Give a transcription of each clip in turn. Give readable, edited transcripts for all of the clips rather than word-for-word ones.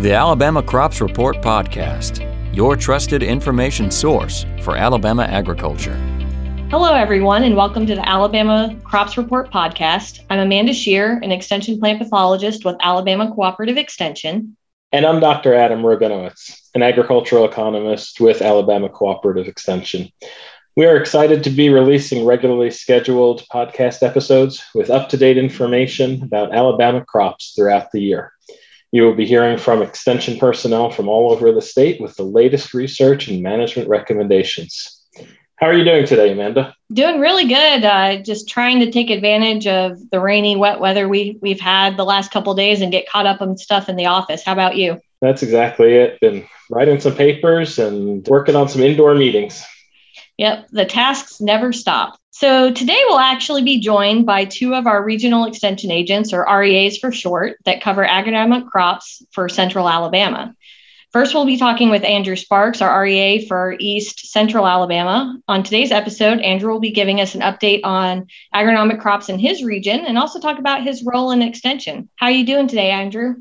The Alabama Crops Report Podcast, your trusted information source for Alabama agriculture. Hello, everyone, and welcome to the Alabama Crops Report Podcast. I'm Amanda Scheer, an extension plant pathologist with Alabama Cooperative Extension. And I'm Dr. Adam Rabinowitz, an agricultural economist with Alabama Cooperative Extension. We are excited to be releasing regularly scheduled podcast episodes with up-to-date information about Alabama crops throughout the year. You will be hearing from extension personnel from all over the state with the latest research and management recommendations. How are you doing today, Amanda? Doing really good. Just trying to take advantage of the rainy, wet weather we've had the last couple of days and get caught up on stuff in the office. How about you? That's exactly it. Been writing some papers and working on some indoor meetings. Yep, the tasks never stop. So today we'll actually be joined by two of our regional extension agents, or REAs for short, that cover agronomic crops for Central Alabama. First, we'll be talking with Andrew Sparks, our REA for East Central Alabama. On today's episode, Andrew will be giving us an update on agronomic crops in his region and also talk about his role in extension. How are you doing today, Andrew?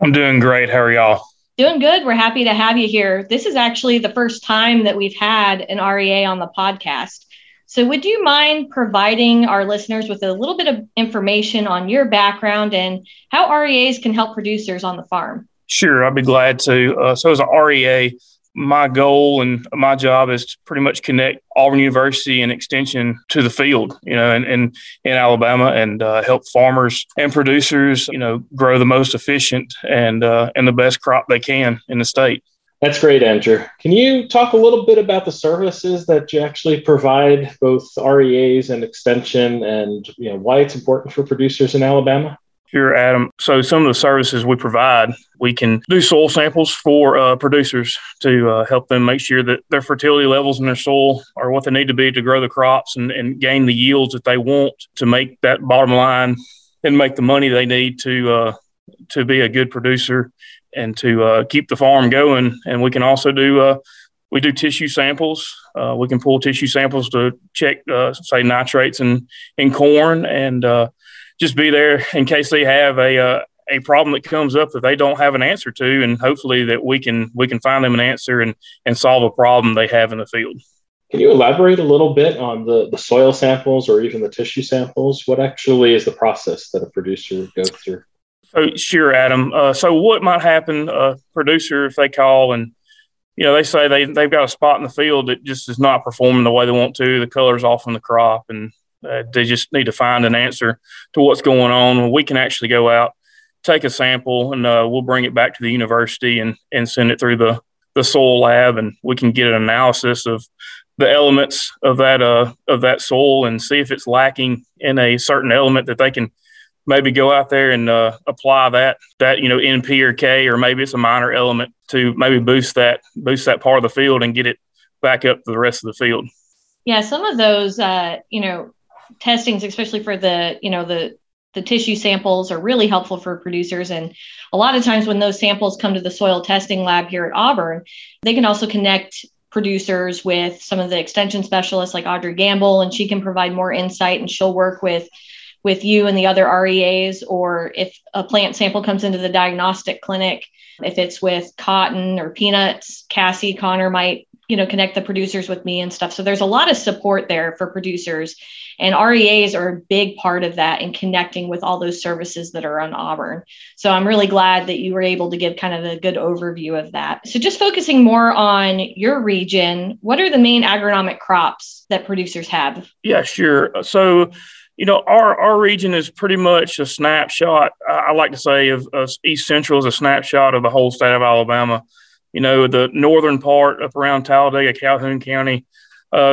I'm doing great. How are y'all? Doing good. We're happy to have you here. This is actually the first time that we've had an REA on the podcast. So would you mind providing our listeners with a little bit of information on your background and how REAs can help producers on the farm? Sure, I'd be glad to. So as an REA, my goal and my job is to pretty much connect Auburn University and Extension to the field, in Alabama and help farmers and producers, grow the most efficient and the best crop they can in the state. That's great, Andrew. Can you talk a little bit about the services that you actually provide, both REAs and Extension, and why it's important for producers in Alabama? Sure, Adam. So some of the services we provide, we can do soil samples for producers to help them make sure that their fertility levels in their soil are what they need to be to grow the crops and gain the yields that they want to make that bottom line and make the money they need to be a good producer and to keep the farm going. And we can also do we do tissue samples. We can pull tissue samples to check, say, nitrates in corn and just be there in case they have a problem that comes up that they don't have an answer to, and hopefully that we can find them an answer and solve a problem they have in the field. Can you elaborate a little bit on the soil samples or even the tissue samples? What actually is the process that a producer would go through? Oh, sure, Adam. So what might happen, a producer, if they call and they say they've got a spot in the field that just is not performing the way they want to, the color's off on the crop, and they just need to find an answer to what's going on. We can actually go out, take a sample, and we'll bring it back to the university and send it through the soil lab, and we can get an analysis of the elements of that soil and see if it's lacking in a certain element that they can maybe go out there and apply that NP or K, or maybe it's a minor element to maybe boost that part of the field and get it back up to the rest of the field. Yeah, some of those testings, especially for the tissue samples, are really helpful for producers. And a lot of times when those samples come to the soil testing lab here at Auburn, they can also connect producers with some of the extension specialists like Audrey Gamble, and she can provide more insight, and she'll work with you and the other REAs, or if a plant sample comes into the diagnostic clinic, if it's with cotton or peanuts, Cassie Connor might, connect the producers with me and stuff. So there's a lot of support there for producers, and REAs are a big part of that in connecting with all those services that are on Auburn. So I'm really glad that you were able to give kind of a good overview of that. So just focusing more on your region, what are the main agronomic crops that producers have? Yeah, sure. So our region is pretty much a snapshot, I like to say, of East Central is a snapshot of the whole state of Alabama. The northern part up around Talladega, Calhoun County,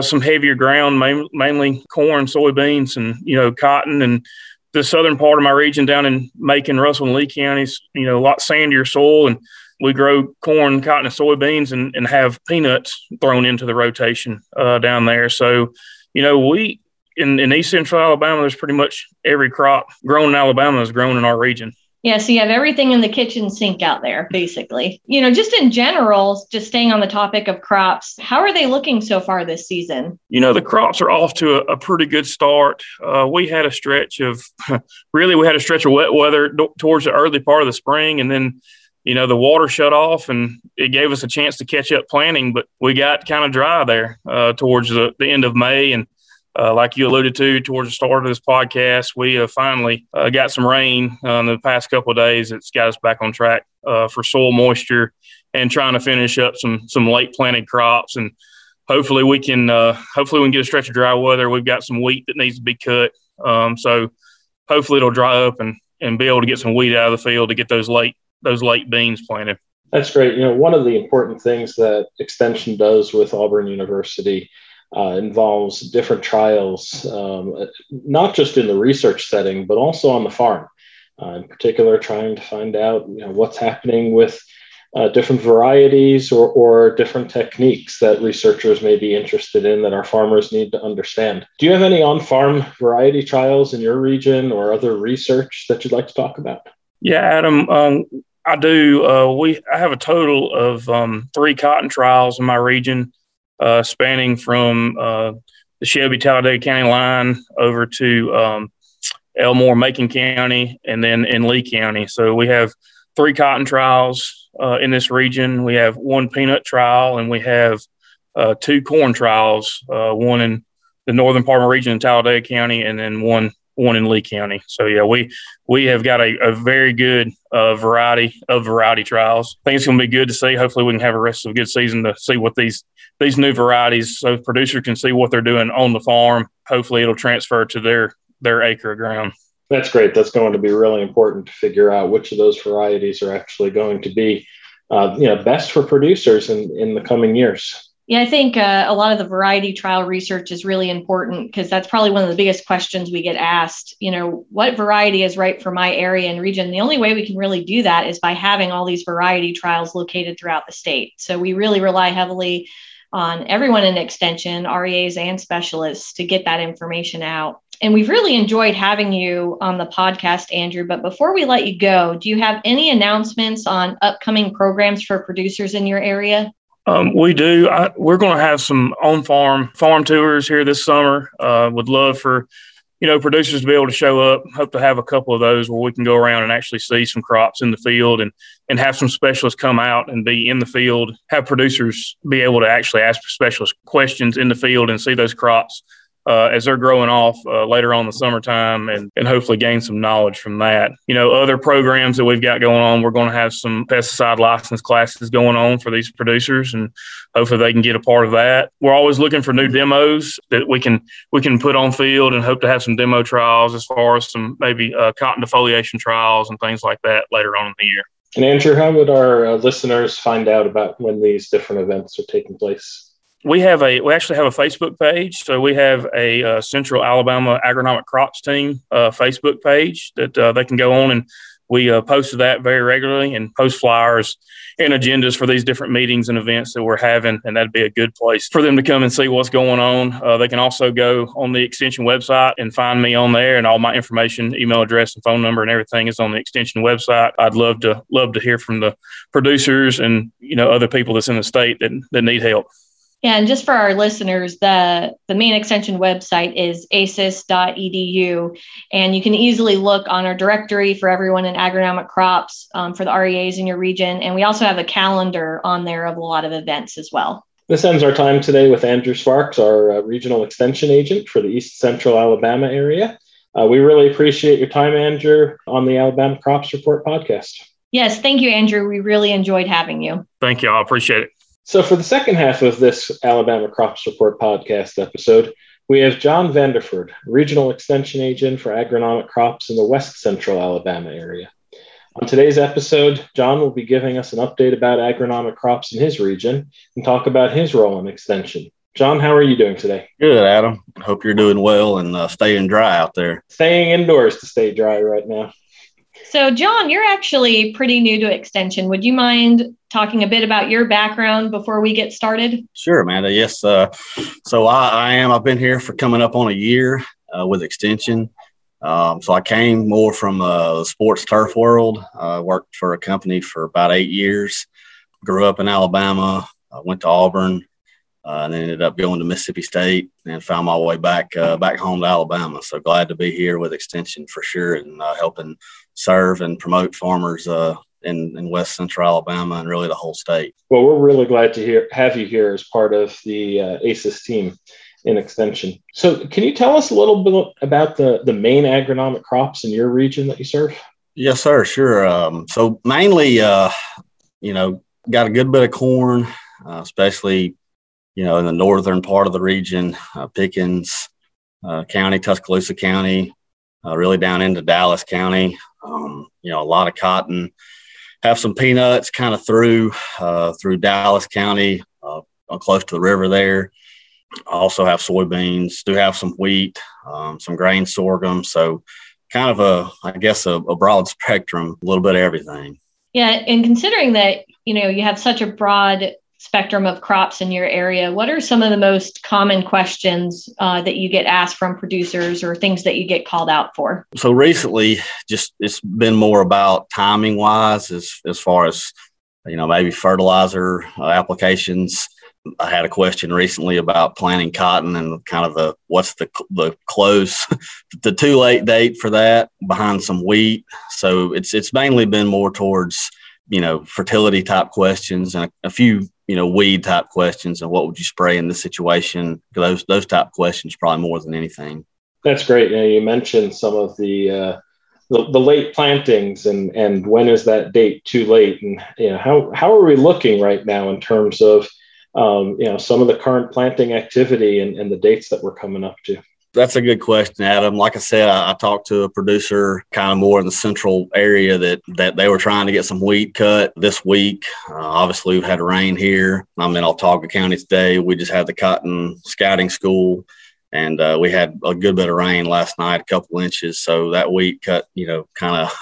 some heavier ground, mainly corn, soybeans, and, cotton. And the southern part of my region down in Macon, Russell, and Lee counties, a lot sandier soil. And we grow corn, cotton, and soybeans and have peanuts thrown into the rotation down there. So, we... In East Central Alabama, there's pretty much every crop grown in Alabama is grown in our region. Yeah, so you have everything in the kitchen sink out there, basically. Just in general, just staying on the topic of crops, how are they looking so far this season? The crops are off to a pretty good start. We had a stretch of wet weather towards the early part of the spring, and then you know, the water shut off and it gave us a chance to catch up planting, but we got kind of dry there towards the end of May. And like you alluded to towards the start of this podcast, we finally got some rain in the past couple of days. It's got us back on track for soil moisture and trying to finish up some late planted crops. And hopefully we can get a stretch of dry weather. We've got some wheat that needs to be cut. So hopefully it'll dry up and be able to get some wheat out of the field to get those late beans planted. That's great. You know, one of the important things that Extension does with Auburn University involves different trials, not just in the research setting, but also on the farm. In particular, trying to find out, you know, what's happening with different varieties or different techniques that researchers may be interested in that our farmers need to understand. Do you have any on-farm variety trials in your region or other research that you'd like to talk about? Yeah, Adam, I do. I have a total of 3 cotton trials in my region, spanning from the Shelby-Talladega County line over to Elmore-Macon County and then in Lee County. So we have 3 cotton trials in this region. We have 1 peanut trial and we have 2 corn trials, one in the northern part of the region in Talladega County and then one in Lee County. So yeah, we have got a very good variety of variety trials. I think it's going to be good to see. Hopefully we can have a rest of a good season to see what these new varieties, so producers can see what they're doing on the farm. Hopefully it'll transfer to their acre of ground. That's great. That's going to be really important to figure out which of those varieties are actually going to be best for producers in the coming years. Yeah, I think a lot of the variety trial research is really important because that's probably one of the biggest questions we get asked. You know, what variety is right for my area and region? The only way we can really do that is by having all these variety trials located throughout the state. So we really rely heavily on everyone in Extension, REAs and specialists, to get that information out. And we've really enjoyed having you on the podcast, Andrew. But before we let you go, do you have any announcements on upcoming programs for producers in your area? We do. We're going to have some on-farm farm tours here this summer. Would love for, you know, producers to be able to show up. Hope to have a couple of those where we can go around and actually see some crops in the field and have some specialists come out and be in the field, have producers be able to actually ask specialist questions in the field and see those crops as they're growing off later on in the summertime and hopefully gain some knowledge from that. You know, other programs that we've got going on, we're going to have some pesticide license classes going on for these producers, and hopefully they can get a part of that. We're always looking for new demos that we can put on field and hope to have some demo trials as far as some maybe cotton defoliation trials and things like that later on in the year. And Andrew, how would our listeners find out about when these different events are taking place? We actually have a Facebook page. So we have a Central Alabama Agronomic Crops Team Facebook page that they can go on, and we post that very regularly and post flyers and agendas for these different meetings and events that we're having. And that'd be a good place for them to come and see what's going on. They can also go on the Extension website and find me on there, and all my information, email address and phone number and everything is on the Extension website. I'd love to hear from the producers and, you know, other people that's in the state that need help. Yeah, and just for our listeners, the main Extension website is aces.edu, and you can easily look on our directory for everyone in agronomic crops for the REAs in your region. And we also have a calendar on there of a lot of events as well. This ends our time today with Andrew Sparks, our regional Extension agent for the East Central Alabama area. We really appreciate your time, Andrew, on the Alabama Crops Report podcast. Yes, thank you, Andrew. We really enjoyed having you. Thank you. I appreciate it. So for the second half of this Alabama Crops Report podcast episode, we have John Vanderford, Regional Extension Agent for Agronomic Crops in the West Central Alabama area. On today's episode, John will be giving us an update about agronomic crops in his region and talk about his role in Extension. John, how are you doing today? Good, Adam. Hope you're doing well and staying dry out there. Staying indoors to stay dry right now. So, John, you're actually pretty new to Extension. Would you mind talking a bit about your background before we get started? Sure, Amanda. Yes. So I am. I've been here for coming up on a year with Extension. So I came more from the sports turf world. I worked for a company for about 8 years, grew up in Alabama, went to Auburn, and then ended up going to Mississippi State and found my way back home to Alabama. So glad to be here with Extension for sure and helping serve and promote farmers in West Central Alabama and really the whole state. Well, we're really glad to have you here as part of the ACES team in Extension. So can you tell us a little bit about the main agronomic crops in your region that you serve? Yes, sir. Sure. So mainly, got a good bit of corn, especially, in the northern part of the region, Pickens County, Tuscaloosa County, really down into Dallas County, a lot of cotton, have some peanuts kind of through Dallas County, close to the river there. Also have soybeans, do have some wheat, some grain sorghum. So kind of a broad spectrum, a little bit of everything. Yeah. And considering that, you have such a broad spectrum of crops in your area, what are some of the most common questions that you get asked from producers or things that you get called out for? So recently, just it's been more about timing wise, as far as, maybe fertilizer applications. I had a question recently about planting cotton and kind of what's the close, the too late date for that behind some wheat. So it's mainly been more towards, fertility type questions and a few, weed type questions and what would you spray in this situation? Those type questions probably more than anything. That's great. You mentioned some of the late plantings and when is that date too late? And, how are we looking right now in terms of, some of the current planting activity and the dates that we're coming up to? That's a good question, Adam. Like I said, I talked to a producer kind of more in the central area that they were trying to get some wheat cut this week. Obviously, we've had rain here. I'm in Autauga County today. We just had the cotton scouting school, and we had a good bit of rain last night, a couple inches. So that wheat cut, kind of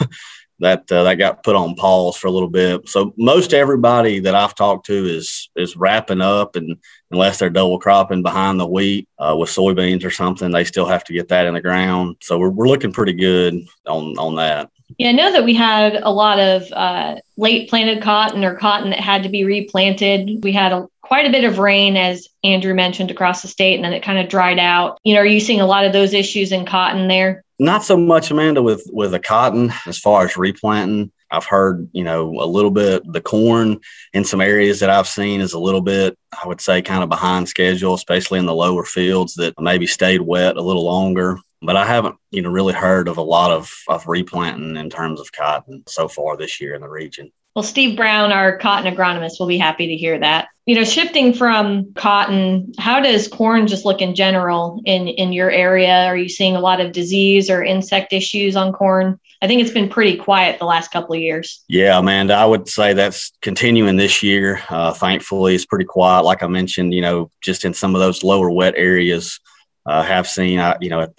that got put on pause for a little bit. So most everybody that I've talked to is wrapping up, and unless they're double cropping behind the wheat with soybeans or something, they still have to get that in the ground. So we're looking pretty good on that. Yeah, I know that we had a lot of late planted cotton or cotton that had to be replanted. We had quite a bit of rain, as Andrew mentioned, across the state, and then it kind of dried out. Are you seeing a lot of those issues in cotton there? Not so much, Amanda, with the cotton as far as replanting. I've heard, a little bit. The corn in some areas that I've seen is a little bit, I would say, kind of behind schedule, especially in the lower fields that maybe stayed wet a little longer. But I haven't, really heard of a lot of replanting in terms of cotton so far this year in the region. Well, Steve Brown, our cotton agronomist, will be happy to hear that. Shifting from cotton, how does corn just look in general in your area? Are you seeing a lot of disease or insect issues on corn? I think it's been pretty quiet the last couple of years. Yeah, Amanda, I would say that's continuing this year. Thankfully, it's pretty quiet. Like I mentioned, just in some of those lower wet areas, have seen, I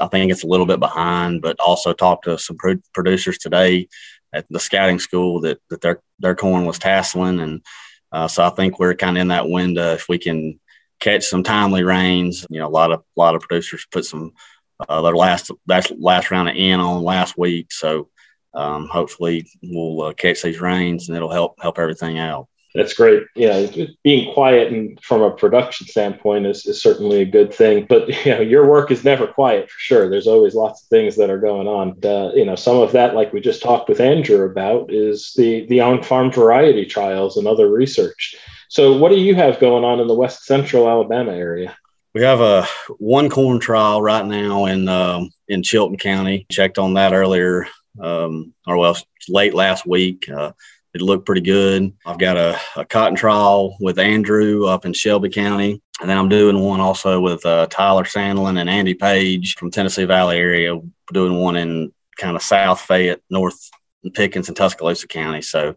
think it's a little bit behind, but also talked to some producers today at the scouting school that their corn was tasseling. And so I think we're kind of in that window. If we can catch some timely rains, a lot of producers put some their last round of N on last week. So hopefully we'll catch these rains and it'll help everything out. That's great. Yeah, being quiet and from a production standpoint is certainly a good thing. But your work is never quiet for sure. There's always lots of things that are going on. Some of that, like we just talked with Andrew about, is the on-farm variety trials and other research. So, what do you have going on in the West Central Alabama area? We have a one corn trial right now in Chilton County. Checked on that earlier, late last week. It looked pretty good. I've got a cotton trial with Andrew up in Shelby County. And then I'm doing one also with Tyler Sandlin and Andy Page from Tennessee Valley area, doing one in kind of South Fayette, North Pickens and Tuscaloosa County. So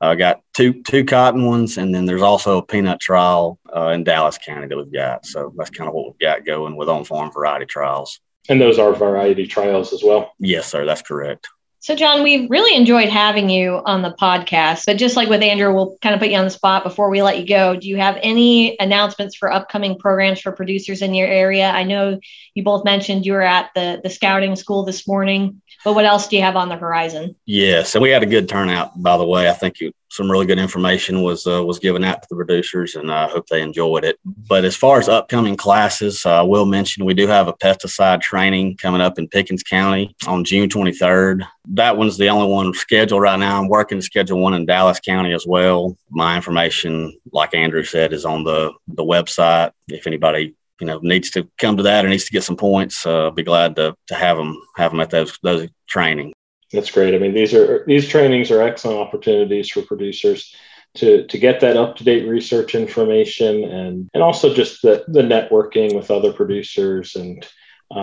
I got two cotton ones. And then there's also a peanut trial in Dallas County that we've got. So that's kind of what we've got going with on-farm variety trials. And those are variety trials as well? Yes, sir. That's correct. So, John, we've really enjoyed having you on the podcast, but just like with Andrew, we'll kind of put you on the spot before we let you go. Do you have any announcements for upcoming programs for producers in your area? I know you both mentioned you were at the scouting school this morning, but what else do you have on the horizon? Yes, and we had a good turnout, by the way. I think some really good information was given out to the producers, and I hope they enjoyed it. But as far as upcoming classes, I will mention we do have a pesticide training coming up in Pickens County on June 23rd. That one's the only one scheduled right now. I'm working to schedule one in Dallas County as well. My information, like Andrew said, is on the website. If anybody needs to come to that or needs to get some points, be glad to have them at those training. That's great. I mean, these trainings are excellent opportunities for producers to get that up-to-date research information and also just the networking with other producers and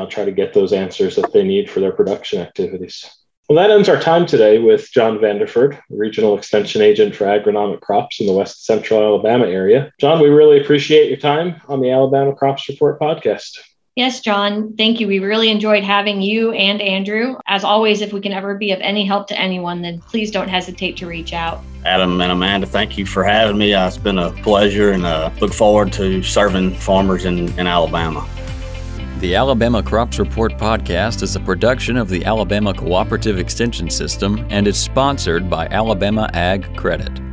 try to get those answers that they need for their production activities. Well, that ends our time today with John Vanderford, Regional Extension Agent for Agronomic Crops in the West Central Alabama area. John, we really appreciate your time on the Alabama Crops Report podcast. Yes, John, thank you. We really enjoyed having you and Andrew. As always, if we can ever be of any help to anyone, then please don't hesitate to reach out. Adam and Amanda, thank you for having me. It's been a pleasure, and look forward to serving farmers in Alabama. The Alabama Crops Report podcast is a production of the Alabama Cooperative Extension System and is sponsored by Alabama Ag Credit.